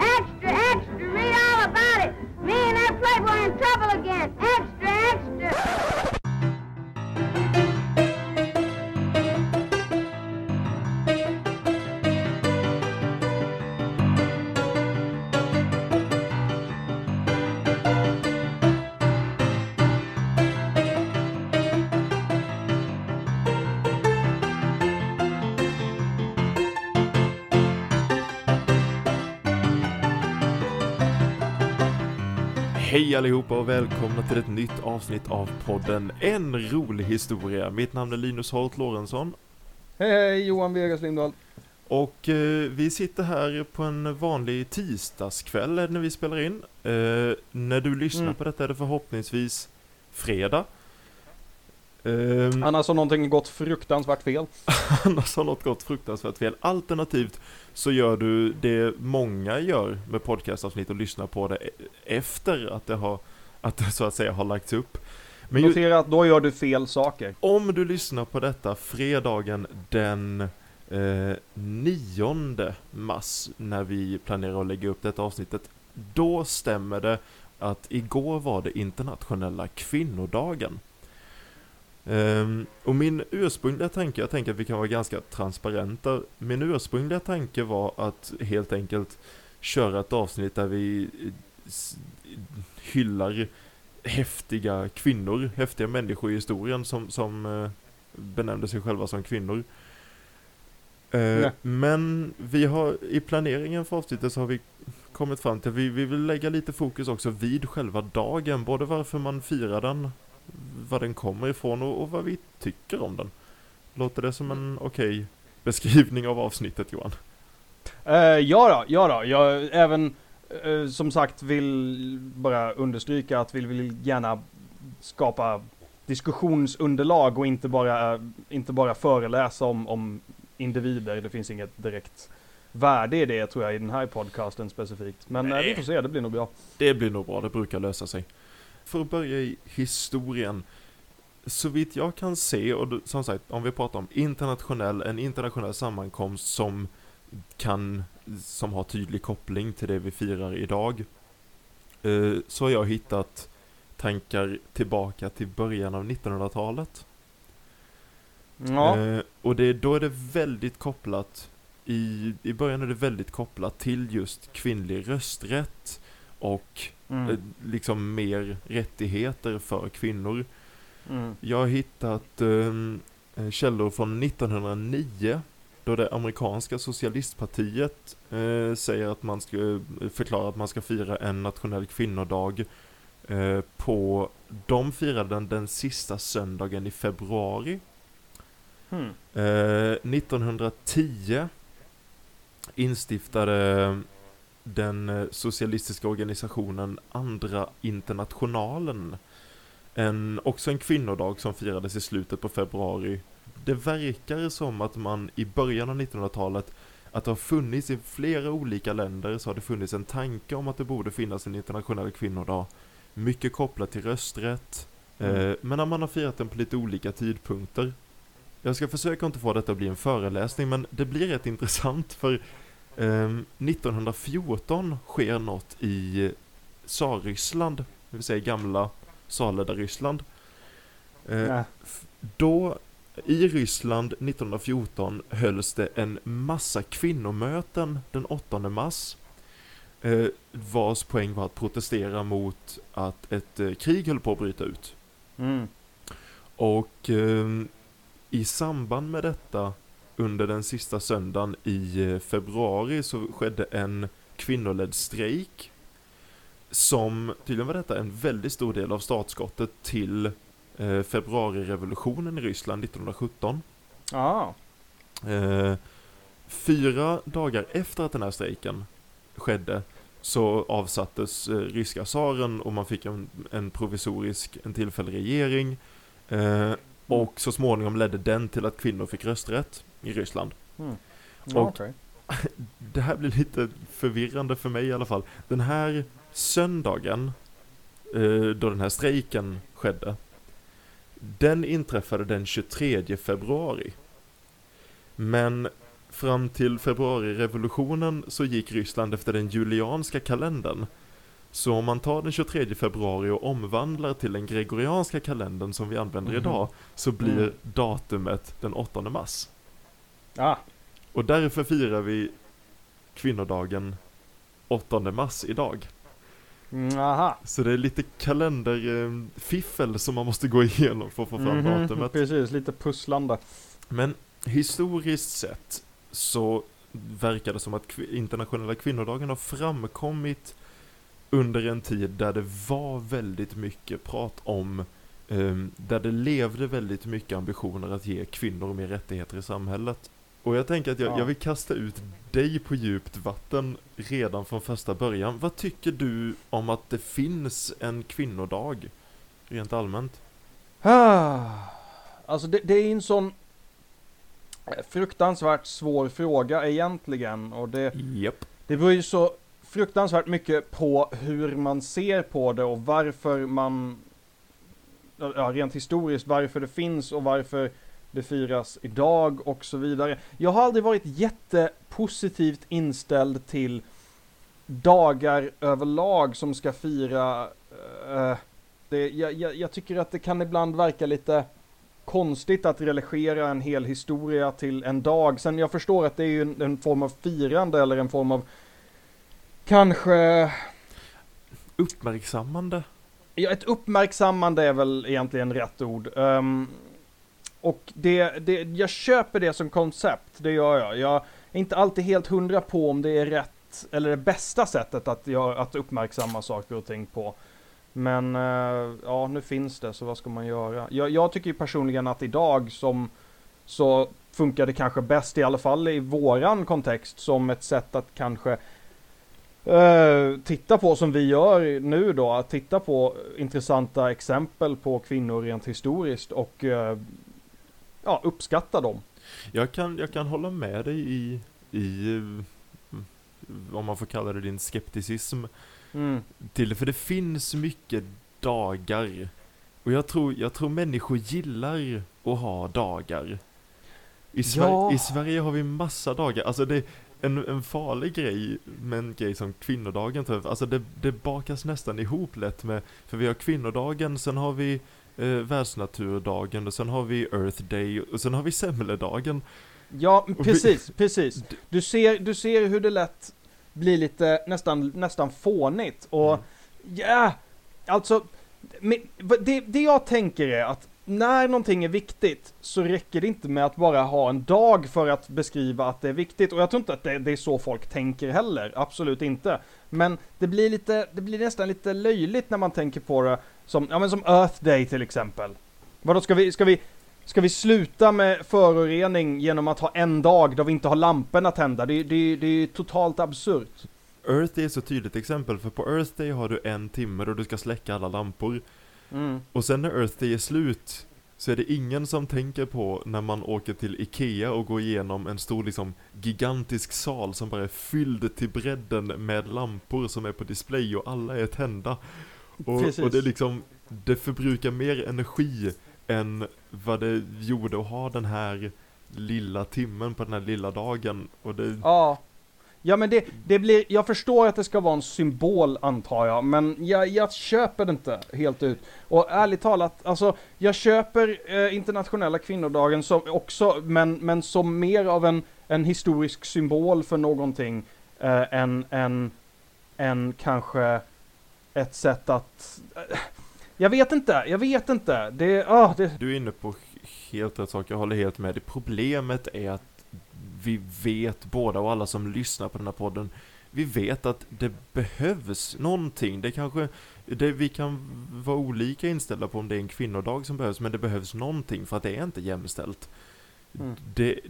Extra, extra, read all about it. Me and that playboy in trouble again. Extra, extra. Hej allihopa och välkomna till ett nytt avsnitt av podden En rolig historia. Mitt namn är Linus Holt-Lorensson. Hej, Johan Vega Slimdahl. Och vi sitter här på en vanlig tisdagskväll när vi spelar in. När du lyssnar på detta är det förhoppningsvis fredag. Annars har någonting gått fruktansvärt fel. Annars har något gått fruktansvärt fel. Alternativt så gör du det många gör med podcastavsnitt och lyssnar på det efter att det så att säga har lagts upp. Men notera att då gör du fel saker. Om du lyssnar på detta fredagen den 9 mars när vi planerar att lägga upp detta avsnittet, då stämmer det att igår var det Internationella kvinnodagen. Och min ursprungliga tanke, jag tänker att vi kan vara ganska transparenta. Min ursprungliga tanke var att helt enkelt köra ett avsnitt där vi hyllar häftiga kvinnor, häftiga människor i historien som benämnde sig själva som kvinnor. Men vi har i planeringen för avsnittet så har vi kommit fram till att vi vill lägga lite fokus också vid själva dagen, både varför man firar den, vad den kommer ifrån och vad vi tycker om den. Låter det som en okej beskrivning av avsnittet, Johan? Ja då. Jag även som sagt vill bara understryka att vi vill gärna skapa diskussionsunderlag och inte bara föreläsa om individer. Det finns inget direkt värde i det, tror jag, i den här podcasten specifikt. Men vi får se, det blir nog bra. Det blir nog bra, det brukar lösa sig. För att börja i historien, så vitt jag kan se, och som sagt, om vi pratar om en internationell sammankomst som har tydlig koppling till det vi firar idag, så har jag hittat tankar tillbaka till början av 1900-talet. Ja. Och då är det väldigt kopplat, i början är det väldigt kopplat till just kvinnlig rösträtt och liksom mer rättigheter för kvinnor. Jag har hittat källor från 1909 då det amerikanska socialistpartiet säger att man ska förklara att man ska fira en nationell kvinnodag. De firade den sista söndagen i februari. 1910 instiftade den socialistiska organisationen Andra Internationalen också en kvinnodag som firades i slutet på februari. Det verkar som att man i början av 1900-talet, att det har funnits i flera olika länder, så har det funnits en tanke om att det borde finnas en internationell kvinnodag, mycket kopplat till rösträtt, men man har firat den på lite olika tidpunkter. Jag ska försöka inte få detta att bli en föreläsning, men det blir rätt intressant för 1914 sker något i Tsarryssland, det vill säga gamla tsarledda Ryssland. Då i Ryssland 1914 hölls det en massa kvinnomöten den 8 mars. Vars poäng var att protestera mot att ett krig höll på att bryta ut. Och i samband med detta, under den sista söndagen i februari, så skedde en kvinnoledd strejk som tydligen var detta en väldigt stor del av startskottet till februarirevolutionen i Ryssland 1917. Ah. 4 dagar efter att den här strejken skedde så avsattes ryska tsaren och man fick en provisorisk, en tillfällig regering. Och så småningom ledde den till att kvinnor fick rösträtt i Ryssland. Ja, och okay. Det här blir lite förvirrande för mig i alla fall. Den här söndagen då den här strejken skedde, den inträffade den 23 februari. Men fram till februarirevolutionen så gick Ryssland efter den julianska kalendern. Så om man tar den 23 februari och omvandlar till den gregorianska kalendern som vi använder idag, så blir datumet den 8 mars. Ah. Och därför firar vi kvinnodagen 8 mars idag. Aha. Så det är lite kalenderfiffel som man måste gå igenom för att få fram datumet. Precis, lite pusslande. Men historiskt sett så verkar det som att internationella kvinnodagen har framkommit under en tid där det var väldigt mycket prat om, där det levde väldigt mycket ambitioner att ge kvinnor mer rättigheter i samhället. Och jag tänker att jag vill kasta ut dig på djupt vatten redan från första början. Vad tycker du om att det finns en kvinnodag rent allmänt? Alltså det är en sån fruktansvärt svår fråga egentligen. Och det beror ju så fruktansvärt mycket på hur man ser på det och varför man, rent historiskt, varför det finns och varför det firas idag och så vidare. Jag har aldrig varit jättepositivt inställd till dagar överlag som ska fira. Jag tycker att det kan ibland verka lite konstigt att religera en hel historia till en dag. Sen jag förstår att det är ju en form av firande eller en form av kanske uppmärksammande. Ja, ett uppmärksammande är väl egentligen rätt ord. Och jag köper det som koncept, det gör jag. Jag är inte alltid helt 100 på om det är rätt eller det bästa sättet att uppmärksamma saker och ting på. Men ja, nu finns det, så vad ska man göra? Jag tycker ju personligen att idag så funkar det kanske bäst, i alla fall i våran kontext, som ett sätt att kanske titta på, som vi gör nu då, att titta på intressanta exempel på kvinnor rent historiskt och uppskatta dem. Jag kan hålla med dig i om man får kalla det din skepticism till, för det finns mycket dagar och jag tror människor gillar att ha dagar. I Sverige har vi massa dagar, alltså det en farlig grej med en grej som kvinnodagen, alltså det bakas nästan ihop lätt med, för vi har kvinnodagen, sen har vi världsnaturdagen och sen har vi Earth Day och sen har vi semledagen. Ja, precis, precis. Du ser hur det lätt blir lite nästan fånigt och alltså det jag tänker är att när någonting är viktigt så räcker det inte med att bara ha en dag för att beskriva att det är viktigt. Och jag tror inte att det är så folk tänker heller. Absolut inte. Men det blir nästan lite löjligt när man tänker på det som Earth Day till exempel. Vadå, ska vi sluta med förorening genom att ha en dag då vi inte har lamporna tända? Det är ju totalt absurt. Earth Day är så tydligt exempel, för på Earth Day har du en timme då du ska släcka alla lampor. Och sen när Earth Day är slut så är det ingen som tänker på när man åker till Ikea och går igenom en stor, liksom, gigantisk sal som bara är fylld till bredden med lampor som är på display och alla är tända. Och det är liksom, det förbrukar mer energi än vad det gjorde att ha den här lilla timmen på den här lilla dagen. Och det... Ja, men det blir, jag förstår att det ska vara en symbol, antar jag, men jag köper det inte helt ut. Och ärligt talat, alltså jag köper internationella kvinnodagen som också, men som mer av en historisk symbol för någonting än kanske ett sätt att jag vet inte. Du är inne på helt rätt sak, jag håller helt med. Det problemet är att vi vet båda, och alla som lyssnar på den här podden, vi vet att det behövs någonting. Det kanske, vi kan vara olika inställda på om det är en kvinnodag som behövs, men det behövs någonting för att det är inte jämställt. Det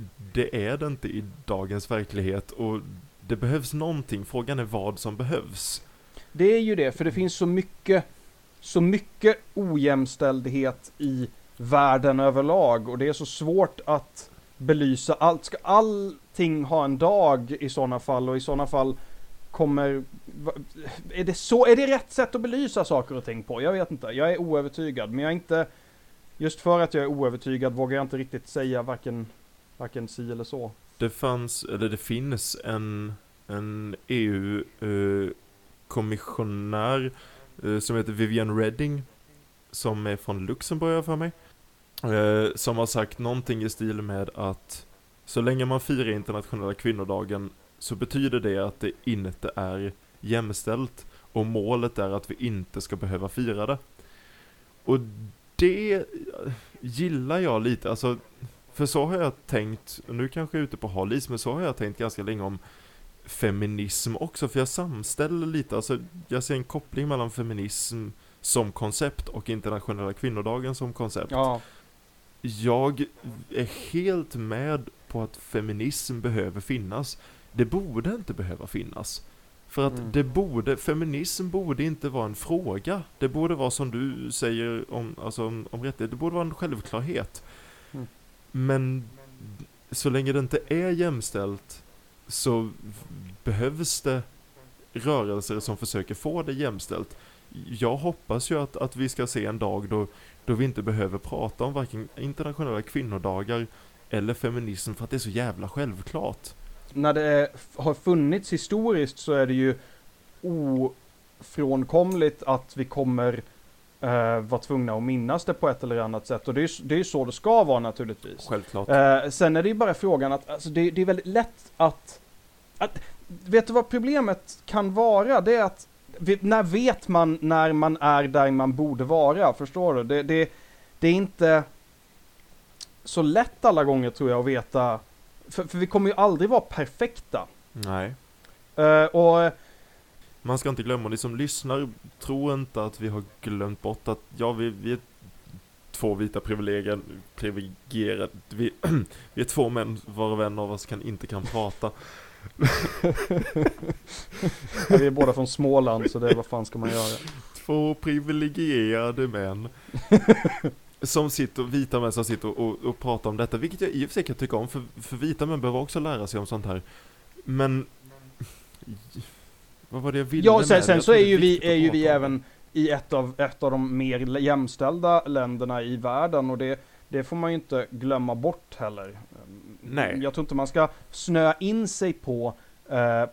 är det inte i dagens verklighet, och det behövs någonting. Frågan är vad som behövs. Det är ju det, för det finns så mycket ojämställdhet i världen överlag, och det är så svårt att belysa allt. Ska allting ha en dag i sådana fall? Och i sådana fall är det rätt sätt att belysa saker och ting på? Jag vet inte, jag är oövertygad, men jag är inte, just för att jag är oövertygad vågar jag inte riktigt säga varken si eller så. det fanns, eller det finns en EU-kommissionär som heter Vivian Reding, som är från Luxemburg för mig, som har sagt någonting i stil med att så länge man firar internationella kvinnodagen så betyder det att det inte är jämställt och målet är att vi inte ska behöva fira det. Och det gillar jag lite, alltså, för så har jag tänkt, nu kanske jag är ute på halis, men så har jag tänkt ganska länge om feminism också, för jag samställer lite, alltså jag ser en koppling mellan feminism som koncept och internationella kvinnodagen som koncept. Ja. Jag är helt med på att feminism behöver finnas. Det borde inte behöva finnas. För att feminism borde inte vara en fråga. Det borde vara, som du säger om rättighet, det borde vara en självklarhet. Mm. Men så länge det inte är jämställt så behövs det rörelser som försöker få det jämställt. Jag hoppas ju att vi ska se en dag då vi inte behöver prata om varken internationella kvinnodagar eller feminism, för att det är så jävla självklart. När det har funnits historiskt så är det ju ofrånkomligt att vi kommer vara tvungna att minnas det på ett eller annat sätt. Och det är så det ska vara naturligtvis. Självklart. Sen är det ju bara frågan att alltså, det är väldigt lätt att... Vet du vad problemet kan vara? Det är att när vet man när man är där man borde vara, förstår du? Det är inte så lätt alla gånger, tror jag, att veta. För vi kommer ju aldrig vara perfekta. Nej. Och man ska inte glömma, ni som lyssnar, tror inte att vi har glömt bort att vi är två vita privilegierade. Vi är två män, var och en av oss inte kan prata. Ja, vi är båda från Småland, så det är vad fan ska man göra. Två privilegierade män som sitter, vita män som sitter och pratar om detta, vilket jag i och för sig kan tycka om, för vita män behöver också lära sig om sånt här. Men vad var det jag ville med? Sen så är ju vi även i ett av de mer jämställda länderna i världen, och det får man ju inte glömma bort heller. Nej. Jag tror inte man ska snöa in sig på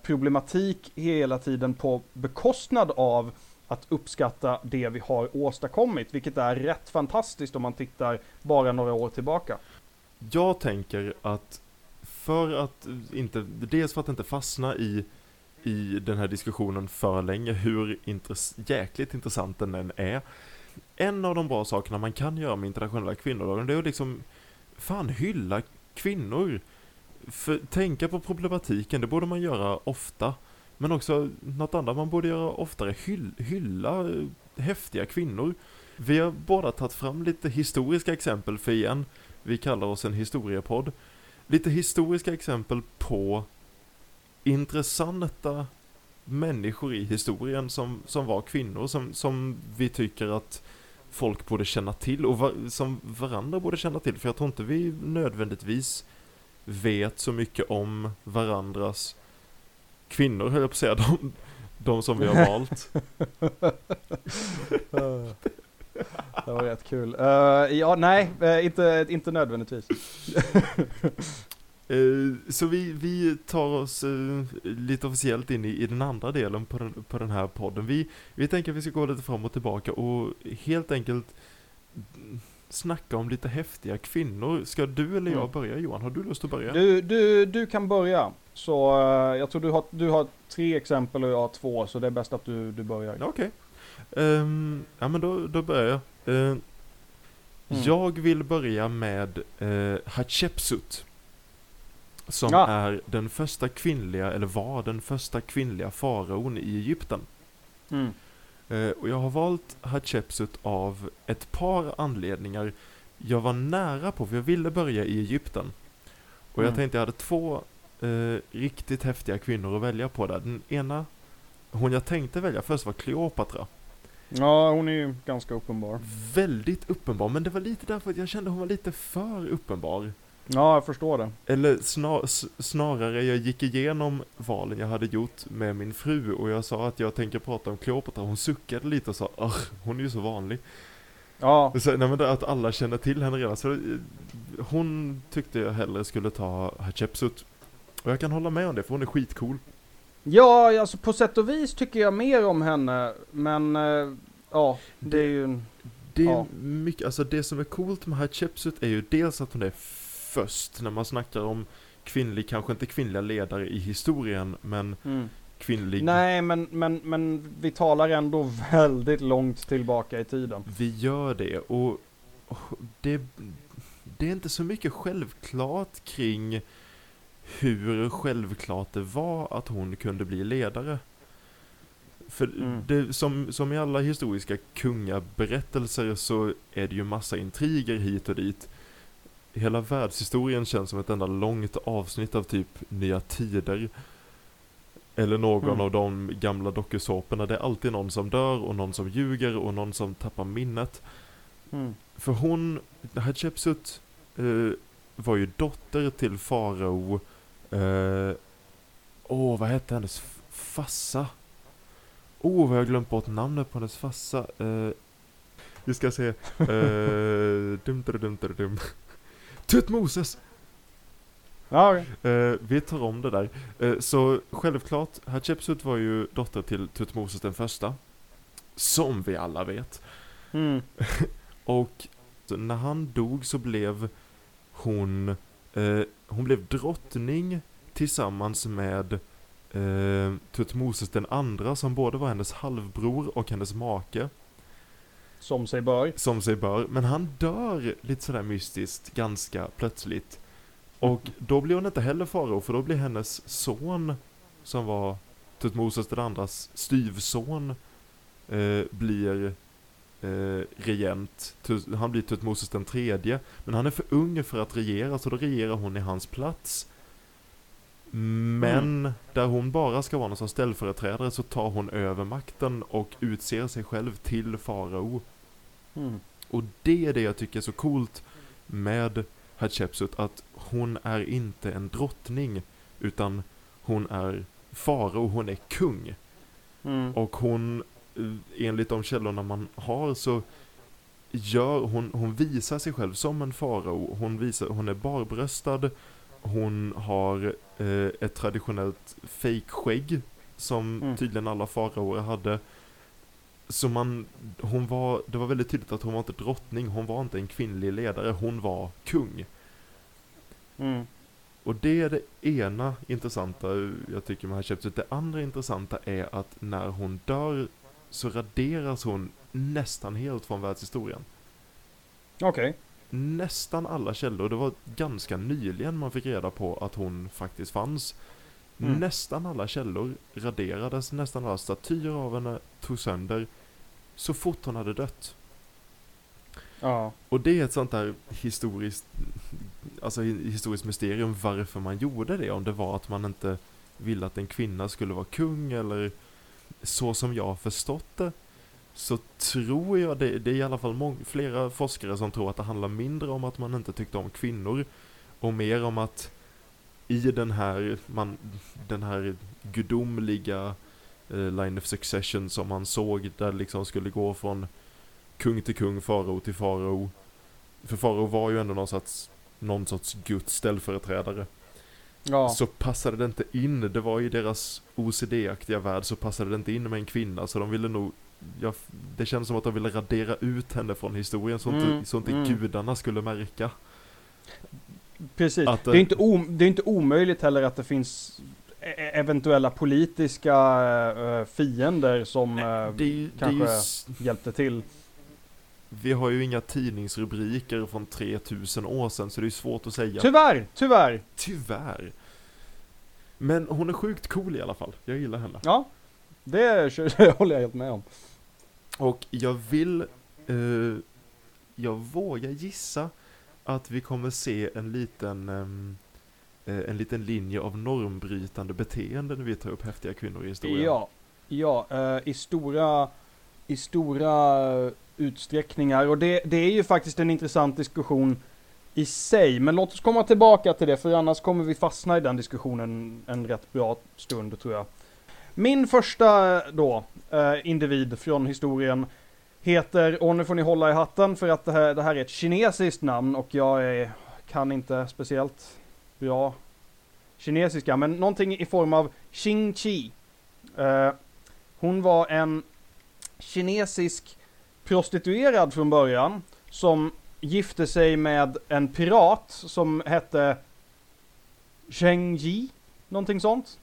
problematik hela tiden på bekostnad av att uppskatta det vi har åstadkommit, vilket är rätt fantastiskt om man tittar bara några år tillbaka. Jag tänker att för att inte fastna i den här diskussionen för länge, hur jäkligt intressant den än är, en av de bra sakerna man kan göra med internationella kvinnodagen, det är att liksom fan hylla kvinnor, för tänka på problematiken, det borde man göra ofta. Men också något annat man borde göra oftare, hylla häftiga kvinnor. Vi har båda tagit fram lite historiska exempel, för igen, vi kallar oss en historiepodd. Lite historiska exempel på intressanta människor i historien som var kvinnor, som vi tycker att folk borde känna till, och som varandra borde känna till, för jag tror inte vi nödvändigtvis vet så mycket om varandras kvinnor, höll jag på att säga, de som vi har valt. Det var rätt kul. Inte nödvändigtvis. Så vi tar oss lite officiellt in i den andra delen på den här podden. Vi tänker att vi ska gå lite fram och tillbaka och helt enkelt snacka om lite häftiga kvinnor. Ska du eller jag börja, Johan? Har du lust att börja? Du kan börja. Så jag tror du har tre exempel och jag har två, så det är bäst att du börjar. Okej. Ja, men då börjar jag. Jag vill börja med Hatshepsut, som är den första kvinnliga, eller var den första kvinnliga faraon i Egypten. Mm. Och jag har valt Hatshepsut av ett par anledningar. Jag var nära på, för jag ville börja i Egypten. Och jag tänkte jag hade två riktigt häftiga kvinnor att välja på där. Den ena, hon jag tänkte välja först, var Kleopatra. Ja, hon är ju ganska uppenbar. Väldigt uppenbar, men det var lite därför att jag kände hon var lite för uppenbar. Ja, jag förstår det. Eller snarare, jag gick igenom valen jag hade gjort med min fru, och jag sa att jag tänker prata om Kleopatra. Hon suckade lite och sa, hon är ju så vanlig. Ja. Så, nej, men att alla känner till henne redan. Så hon tyckte jag hellre skulle ta Hatshepsut. Och jag kan hålla med om det, för hon är skitcool. Ja, alltså på sätt och vis tycker jag mer om henne. Men ja, det är ju... Det, är mycket, alltså det som är coolt med Hatshepsut är ju dels att hon är först. När man snackar om kvinnlig, kanske inte kvinnliga ledare i historien, men kvinnlig... Nej, men vi talar ändå väldigt långt tillbaka i tiden. Vi gör det, och det är inte så mycket självklart kring hur självklart det var att hon kunde bli ledare. För det, som i alla historiska kungaberättelser så är det ju massa intriger hit och dit. Hela världshistorien känns som ett enda långt avsnitt av typ Nya Tider. Eller någon av de gamla dokusåporna. Det är alltid någon som dör och någon som ljuger och någon som tappar minnet. För hon, Hatshepsut, var ju dotter till farao. Vad hette hennes fassa? Vad jag glömt bort namnet på hennes fassa. Vi ska se. Tutmoses! Ja, okay. Vi tar om det där. Så självklart, Hatshepsut var ju dotter till Tutmoses den första. Som vi alla vet. Och när han dog så blev hon blev drottning tillsammans med Tutmoses den andra, som både var hennes halvbror och hennes make. Som sig bör. Men han dör lite sådär mystiskt ganska plötsligt. Och då blir hon inte heller farao, för då blir hennes son, som var Tutmoses den andras styvson, blir regent. Han blir Tutmoses den tredje, men han är för ung för att regera, så då regerar hon i hans plats. Men där hon bara ska vara någon som ställföreträdare, så tar hon över makten och utser sig själv till farao. Och det är det jag tycker är så coolt med Hatshepsut, att hon är inte en drottning, utan hon är farao, hon är kung. Och hon, enligt de källorna man har, så gör hon visar sig själv som en farao. Hon är barbröstad. Hon har ett traditionellt fake-skägg som tydligen alla faraoer hade. Så det var väldigt tydligt att hon var inte drottning, hon var inte en kvinnlig ledare, hon var kung. Och det är det ena intressanta jag tycker med Hatshepsut. Det andra intressanta är att när hon dör så raderas hon nästan helt från världshistorien. Okej. Nästan alla källor, det var ganska nyligen man fick reda på att hon faktiskt fanns. Nästan alla källor raderades, nästan alla statyer av henne tog sönder så fort hon hade dött. Ja. Och det är ett sånt där historiskt mysterium varför man gjorde det, om det var att man inte ville att en kvinna skulle vara kung, eller så som jag har förstått det. Så tror jag, det är i alla fall flera forskare som tror att det handlar mindre om att man inte tyckte om kvinnor och mer om att i den här gudomliga line of succession som man såg, där liksom skulle gå från kung till kung, farao till farao. För farao var ju ändå någon sorts guds ställföreträdare. Ja. Så passade det inte in, det var i deras OCD-aktiga värld, så passade det inte in med en kvinna, så de ville nog... det känns som att de ville radera ut henne från historien så inte gudarna skulle märka. Precis. Att, det är inte omöjligt heller att det finns eventuella politiska fiender som hjälpte till. Vi har ju inga tidningsrubriker från 3000 år sedan, så det är svårt att säga. Tyvärr. Men hon är sjukt cool i alla fall. Jag gillar henne. Ja. Det håller jag helt med om. Och jag vågar gissa att vi kommer se en liten linje av normbrytande beteende när vi tar upp häftiga kvinnor i historien. I stora utsträckningar. Och det är ju faktiskt en intressant diskussion i sig. Men låt oss komma tillbaka till det, för annars kommer vi fastna i den diskussionen en rätt bra stund, tror jag. Min första individ från historien heter, och nu får ni hålla i hatten för att det här är ett kinesiskt namn och jag kan inte speciellt bra kinesiska, men någonting i form av Xingqi. Hon var en kinesisk prostituerad från början som gifte sig med en pirat som hette Zhengji, någonting sånt.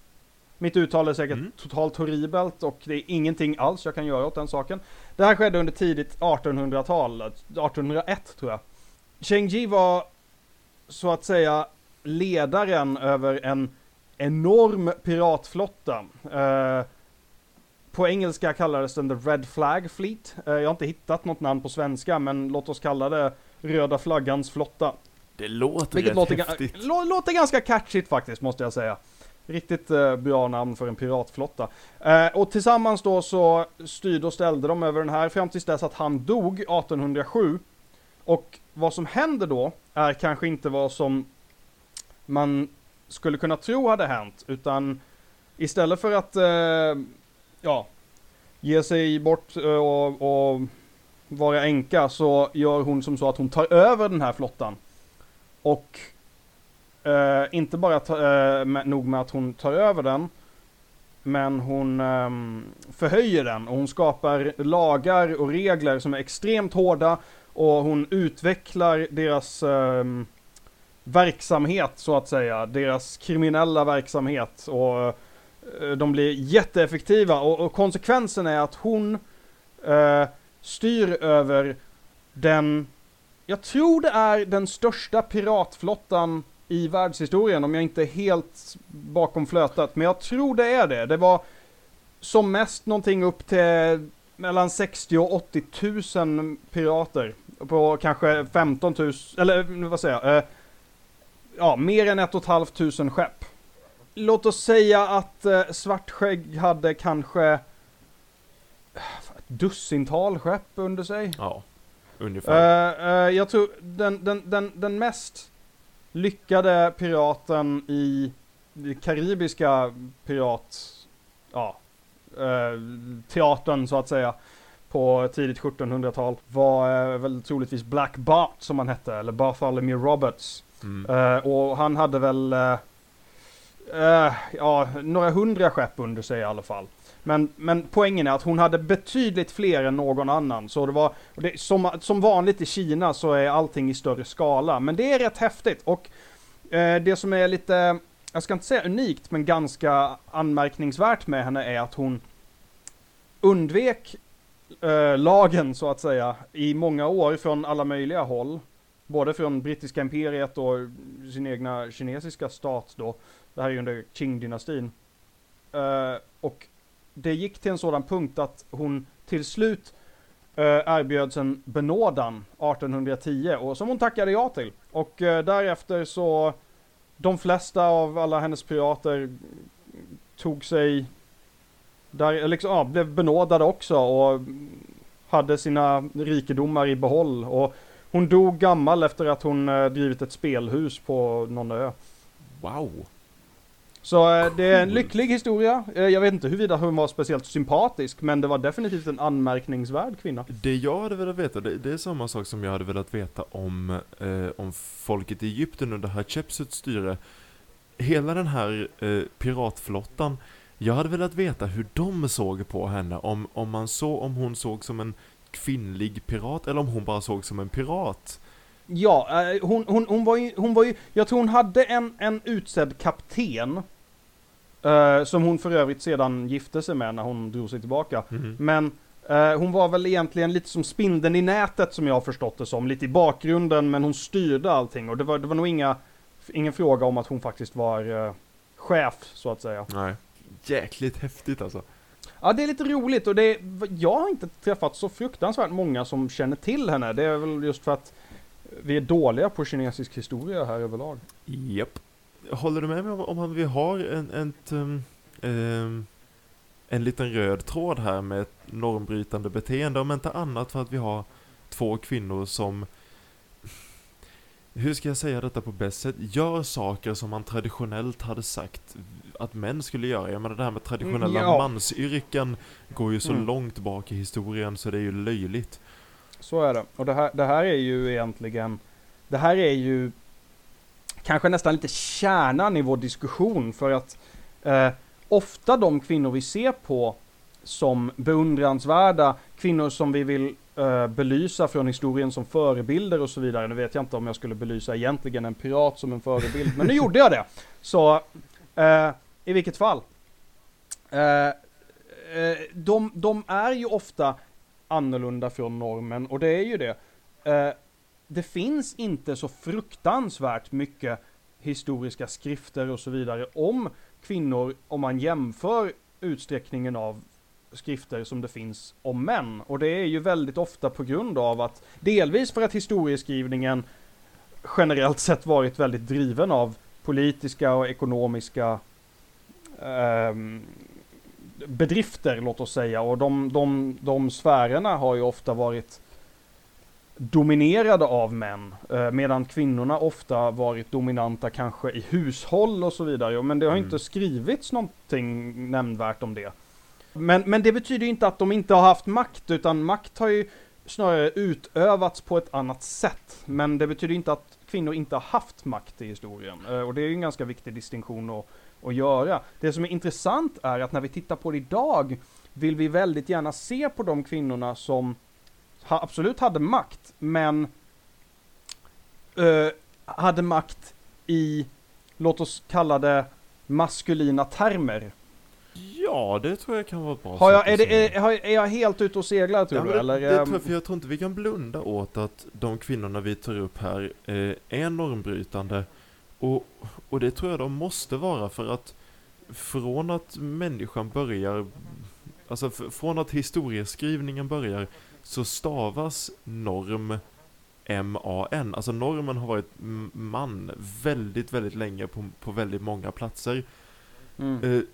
Mitt uttal är säkert totalt horribelt och det är ingenting alls jag kan göra åt den saken. Det här skedde under tidigt 1800-tal, 1801 tror jag. Zhengji var så att säga ledaren över en enorm piratflotta. På engelska kallades den The Red Flag Fleet. Jag har inte hittat något namn på svenska, men låt oss kalla det Röda Flaggans flotta. Det låter häftigt. Låter ganska catchigt faktiskt, måste jag säga. Riktigt bra namn för en piratflotta. Och tillsammans då så styrde och ställde de över den här fram tills dess att han dog 1807. Och vad som hände då är kanske inte vad som man skulle kunna tro hade hänt, utan istället för att ge sig bort och vara änka, så gör hon som så att hon tar över den här flottan. Och inte bara nog med att hon tar över den, men hon förhöjer den och hon skapar lagar och regler som är extremt hårda, och hon utvecklar deras verksamhet så att säga, deras kriminella verksamhet, och de blir jätteeffektiva, och konsekvensen är att hon styr över den, jag tror det är den största piratflottan i världshistorien, om jag inte är helt bakom flötet, men jag tror det är det. Det var som mest någonting upp till mellan 60 och 80 000 pirater på kanske 15 000 eller vad säger jag? Mer än 1 500 skepp. Låt oss säga att Svartskägg hade kanske ett dussintal skepp under sig. Ja, ungefär. Jag tror den mest lyckade piraten i karibiska teatern så att säga på tidigt 1700-tal var väl troligtvis Black Bart som han hette, eller Bartholomew Roberts. Och han hade väl några hundra skepp under sig i alla fall. Men poängen är att hon hade betydligt fler än någon annan. Så det var, som vanligt i Kina så är allting i större skala. Men det är rätt häftigt. Och det som är lite, jag ska inte säga unikt, men ganska anmärkningsvärt med henne är att hon undvek lagen så att säga i många år från alla möjliga håll. Både från brittiska imperiet och sin egna kinesiska stat då. Det här är ju under Qing-dynastin. Och det gick till en sådan punkt att hon till slut erbjöds en benådan 1810 och som hon tackade ja till. Och därefter så de flesta av alla hennes pirater tog sig där, liksom, blev benådade också och hade sina rikedomar i behåll. Och hon dog gammal efter att hon drivit ett spelhus på någon ö. Wow! Så det är en lycklig historia. Jag vet inte huruvida hon var speciellt sympatisk, men det var definitivt en anmärkningsvärd kvinna. Det jag hade velat veta, det är samma sak som jag hade velat veta om folket i Egypten under Hatshepsuts styre. Hela den här piratflottan, jag hade velat veta hur de såg på henne. Om hon såg som en kvinnlig pirat eller om hon bara såg som en pirat. Ja, hon var ju, jag tror hon hade en utsedd kapten som hon för övrigt sedan gifte sig med när hon drog sig tillbaka. Men hon var väl egentligen lite som spindeln i nätet som jag har förstått det som, lite i bakgrunden, men hon styrde allting, och det var nog ingen fråga om att hon faktiskt var chef så att säga. Nej, jäkligt häftigt alltså. Ja, det är lite roligt, och jag har inte träffat så fruktansvärt många som känner till henne. Det är väl just för att vi är dåliga på kinesisk historia här överlag. Japp. Håller du med mig om vi har en liten röd tråd här med ett normbrytande beteende, om inte annat för att vi har två kvinnor som, hur ska jag säga detta på bäst sätt, gör saker som man traditionellt hade sagt att män skulle göra. Jag menar, det här med traditionella mansyrken går ju så långt bak i historien så det är ju löjligt. Så är det. Och det här är ju egentligen... Det här är ju kanske nästan lite kärnan i vår diskussion, för att ofta de kvinnor vi ser på som beundransvärda, kvinnor som vi vill belysa från historien som förebilder och så vidare. Nu vet jag inte om jag skulle belysa egentligen en pirat som en förebild, men nu gjorde jag det. Så i vilket fall. De är ju ofta annorlunda från normen, och det är ju det. Det finns inte så fruktansvärt mycket historiska skrifter och så vidare om kvinnor om man jämför utsträckningen av skrifter som det finns om män. Och det är ju väldigt ofta på grund av att, delvis för att historieskrivningen generellt sett varit väldigt driven av politiska och ekonomiska bedrifter, låt oss säga. Och de sfärerna har ju ofta varit dominerade av män, medan kvinnorna ofta varit dominanta kanske i hushåll och så vidare. Men det har inte skrivits någonting nämnvärt om det. Men det betyder inte att de inte har haft makt, utan makt har ju snarare utövats på ett annat sätt. Men det betyder inte att kvinnor inte har haft makt i historien. Och det är ju en ganska viktig distinktion att göra. Det som är intressant är att när vi tittar på det idag vill vi väldigt gärna se på de kvinnorna som absolut hade makt, men hade makt i, låt oss kalla det, maskulina termer. Ja, det tror jag kan vara ett bra sätt. Är jag helt ute och seglar, tror du? Eller? Jag tror inte vi kan blunda åt att de kvinnorna vi tar upp här är normbrytande. Och det tror jag de måste vara, för att från att människan börjar, alltså från att historieskrivningen börjar, så stavas norm M-A-N. Alltså normen har varit man väldigt, väldigt länge på väldigt många platser.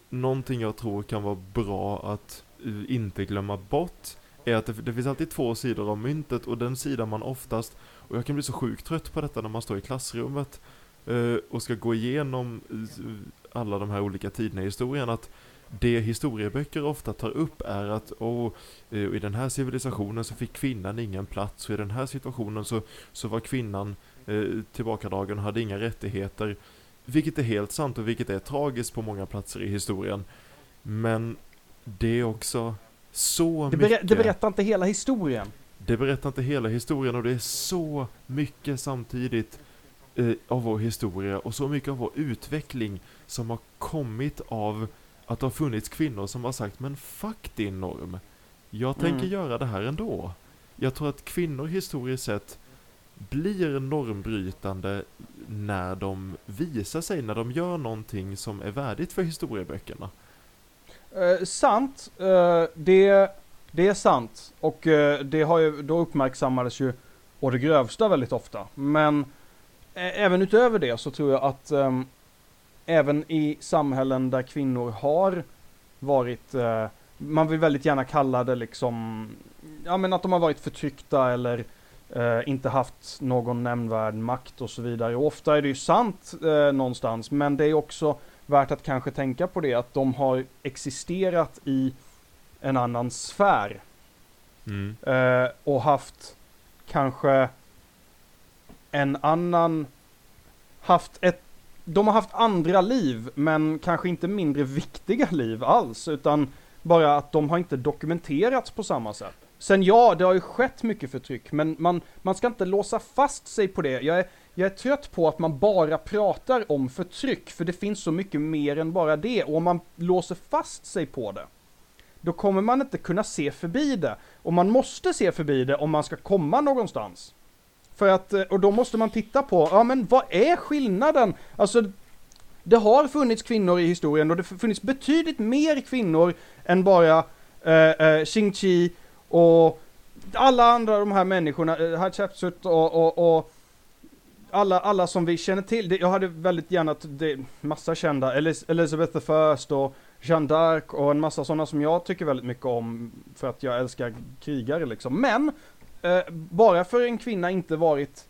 Någonting jag tror kan vara bra att inte glömma bort är att det finns alltid två sidor av myntet, och den sidan man oftast, och jag kan bli så sjukt trött på detta när man står i klassrummet och ska gå igenom alla de här olika tiderna i historien, att det historieböcker ofta tar upp är att i den här civilisationen så fick kvinnan ingen plats, och i den här situationen så var kvinnan tillbakadragen och hade inga rättigheter, vilket är helt sant och vilket är tragiskt på många platser i historien. Men det är också så mycket... Det berättar inte hela historien. Det berättar inte hela historien, och det är så mycket samtidigt av vår historia och så mycket av vår utveckling som har kommit av att det har funnits kvinnor som har sagt, men fuck din norm, jag tänker göra det här ändå. Jag tror att kvinnor historiskt sett blir normbrytande när de visar sig, när de gör någonting som är värdigt för historieböckerna. Sant. Det är sant. Och det har ju, då uppmärksammades ju å det grövsta väldigt ofta. Men även utöver det så tror jag att även i samhällen där kvinnor har varit, man vill väldigt gärna kalla det liksom, ja men att de har varit förtryckta eller inte haft någon nämnvärd makt och så vidare. Och ofta är det ju sant någonstans, men det är också värt att kanske tänka på det, att de har existerat i en annan sfär. Och haft kanske en annan, de har haft andra liv, men kanske inte mindre viktiga liv alls, utan bara att de har inte dokumenterats på samma sätt. Sen ja, det har ju skett mycket förtryck, men man ska inte låsa fast sig på det. Jag är trött på att man bara pratar om förtryck, för det finns så mycket mer än bara det. Och om man låser fast sig på det, då kommer man inte kunna se förbi det. Och man måste se förbi det om man ska komma någonstans. För att, och då måste man titta på, ja men vad är skillnaden? Alltså, det har funnits kvinnor i historien, och det funnits betydligt mer kvinnor än bara Xingqi och alla andra de här människorna, Hatshepsut och alla som vi känner till. Jag hade väldigt gärna massa kända, Elizabeth I och Jeanne d'Arc och en massa sådana som jag tycker väldigt mycket om för att jag älskar krigare liksom. Men bara för en kvinna inte varit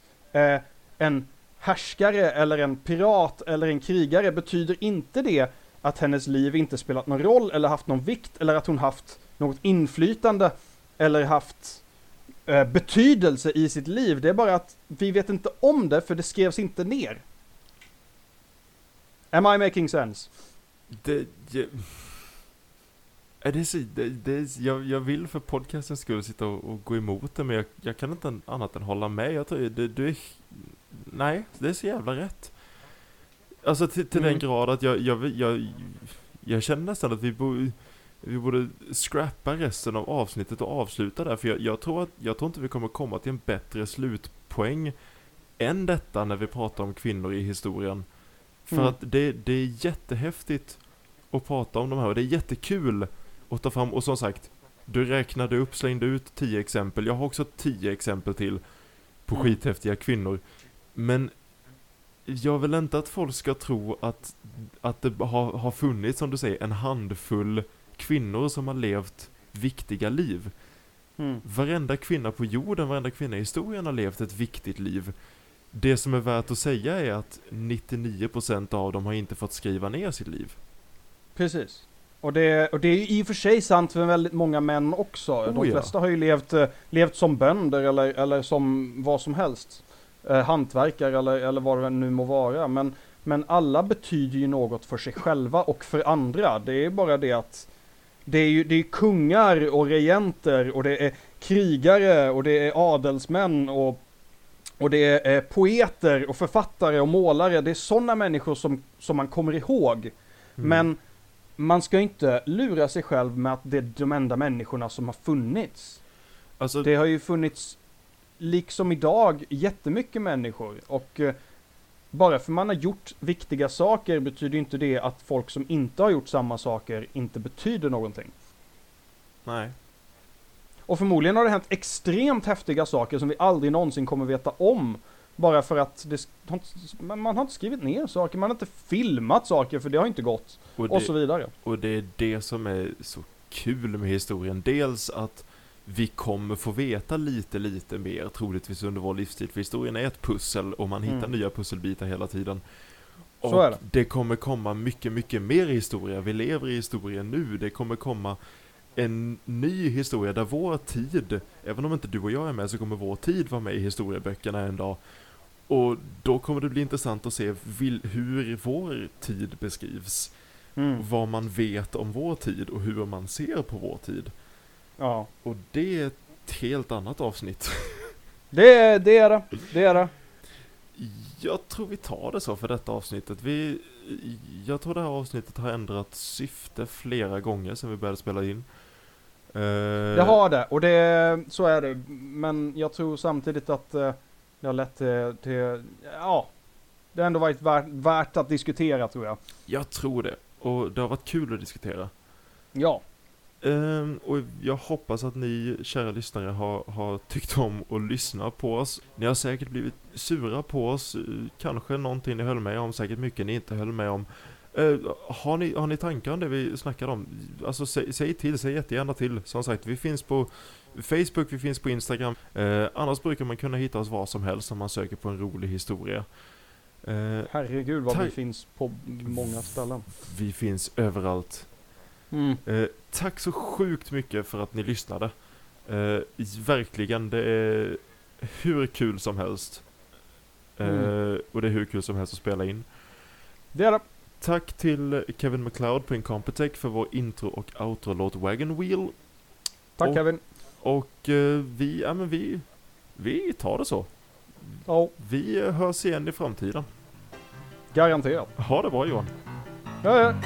en härskare eller en pirat eller en krigare betyder inte det att hennes liv inte spelat någon roll eller haft någon vikt, eller att hon haft något inflytande eller haft betydelse i sitt liv. Det är bara att vi vet inte om det, för det skrevs inte ner. Am I making sense? Jag vill för podcastens skull sitta och gå emot det, men jag kan inte annat än hålla med. Jag tror, nej, det är så jävla rätt. Alltså till den grad att jag känner nästan att vi borde scrappa resten av avsnittet och avsluta där. För jag tror inte vi kommer komma till en bättre slutpoäng än detta när vi pratar om kvinnor i historien. För att det är jättehäftigt att prata om de här, och det är jättekul att ta fram. Och som sagt, du räknade upp, slängde ut 10 exempel. Jag har också 10 exempel till på skithäftiga kvinnor. Men jag vill inte att folk ska tro att det har funnits, som du säger, en handfull kvinnor som har levt viktiga liv. Varenda kvinna på jorden, varenda kvinna i historien har levt ett viktigt liv. Det som är värt att säga är att 99% av dem har inte fått skriva ner sitt liv. Precis. Och det är ju i och för sig sant för väldigt många män också. De flesta har ju levt som bönder eller som vad som helst. Hantverkare eller vad det nu må vara. Men alla betyder ju något för sig själva och för andra. Det är bara det att det är kungar och regenter, och det är krigare, och det är adelsmän, och det är poeter och författare och målare. Det är sådana människor som man kommer ihåg. Men man ska inte lura sig själv med att det är de enda människorna som har funnits. Alltså, det har ju funnits, liksom idag, jättemycket människor. Och bara för man har gjort viktiga saker betyder inte det att folk som inte har gjort samma saker inte betyder någonting. Nej. Och förmodligen har det hänt extremt häftiga saker som vi aldrig någonsin kommer veta om. Bara för att man har inte skrivit ner saker, man har inte filmat saker, för det har inte gått. Och så vidare. Och det är det som är så kul med historien. Dels att vi kommer få veta lite mer troligtvis under vår livstid. För historien är ett pussel och man hittar nya pusselbitar hela tiden. Och så är det kommer komma mycket mer historia. Vi lever i historien nu. Det kommer komma en ny historia där vår tid, även om inte du och jag är med, så kommer vår tid vara med i historieböckerna en dag. Och då kommer det bli intressant att se hur vår tid beskrivs. Vad man vet om vår tid och hur man ser på vår tid. Ja. Och det är ett helt annat avsnitt. Det är det. Jag tror vi tar det så för detta avsnittet. Jag tror det här avsnittet har ändrat syfte flera gånger sedan vi började spela in. Det har det, och så är det. Men jag tror samtidigt att det har lett till det har ändå varit värt att diskutera, tror jag. Jag tror det, och det har varit kul att diskutera. Ja. Och jag hoppas att ni, kära lyssnare, har tyckt om att lyssna på oss. Ni har säkert blivit sura på oss. Kanske någonting ni höll med om, säkert mycket ni inte höll med om. Har ni tankar om det vi snackar om? Alltså säg jättegärna till. Som sagt, vi finns på Facebook, vi finns på Instagram. Annars brukar man kunna hitta oss var som helst om man söker på En rolig historia. Herregud vad vi finns på många ställen. Vi finns överallt. Tack så sjukt mycket för att ni lyssnade. Verkligen, det är hur kul som helst. Och det är hur kul som helst att spela in. Det är det. Tack till Kevin MacLeod på Incompetech för vår intro och outro-låt Wagon Wheel. Tack Kevin. Och vi tar det så. Ja. Vi hörs igen i framtiden. Garanterat. Ha det bra, Johan. Ja.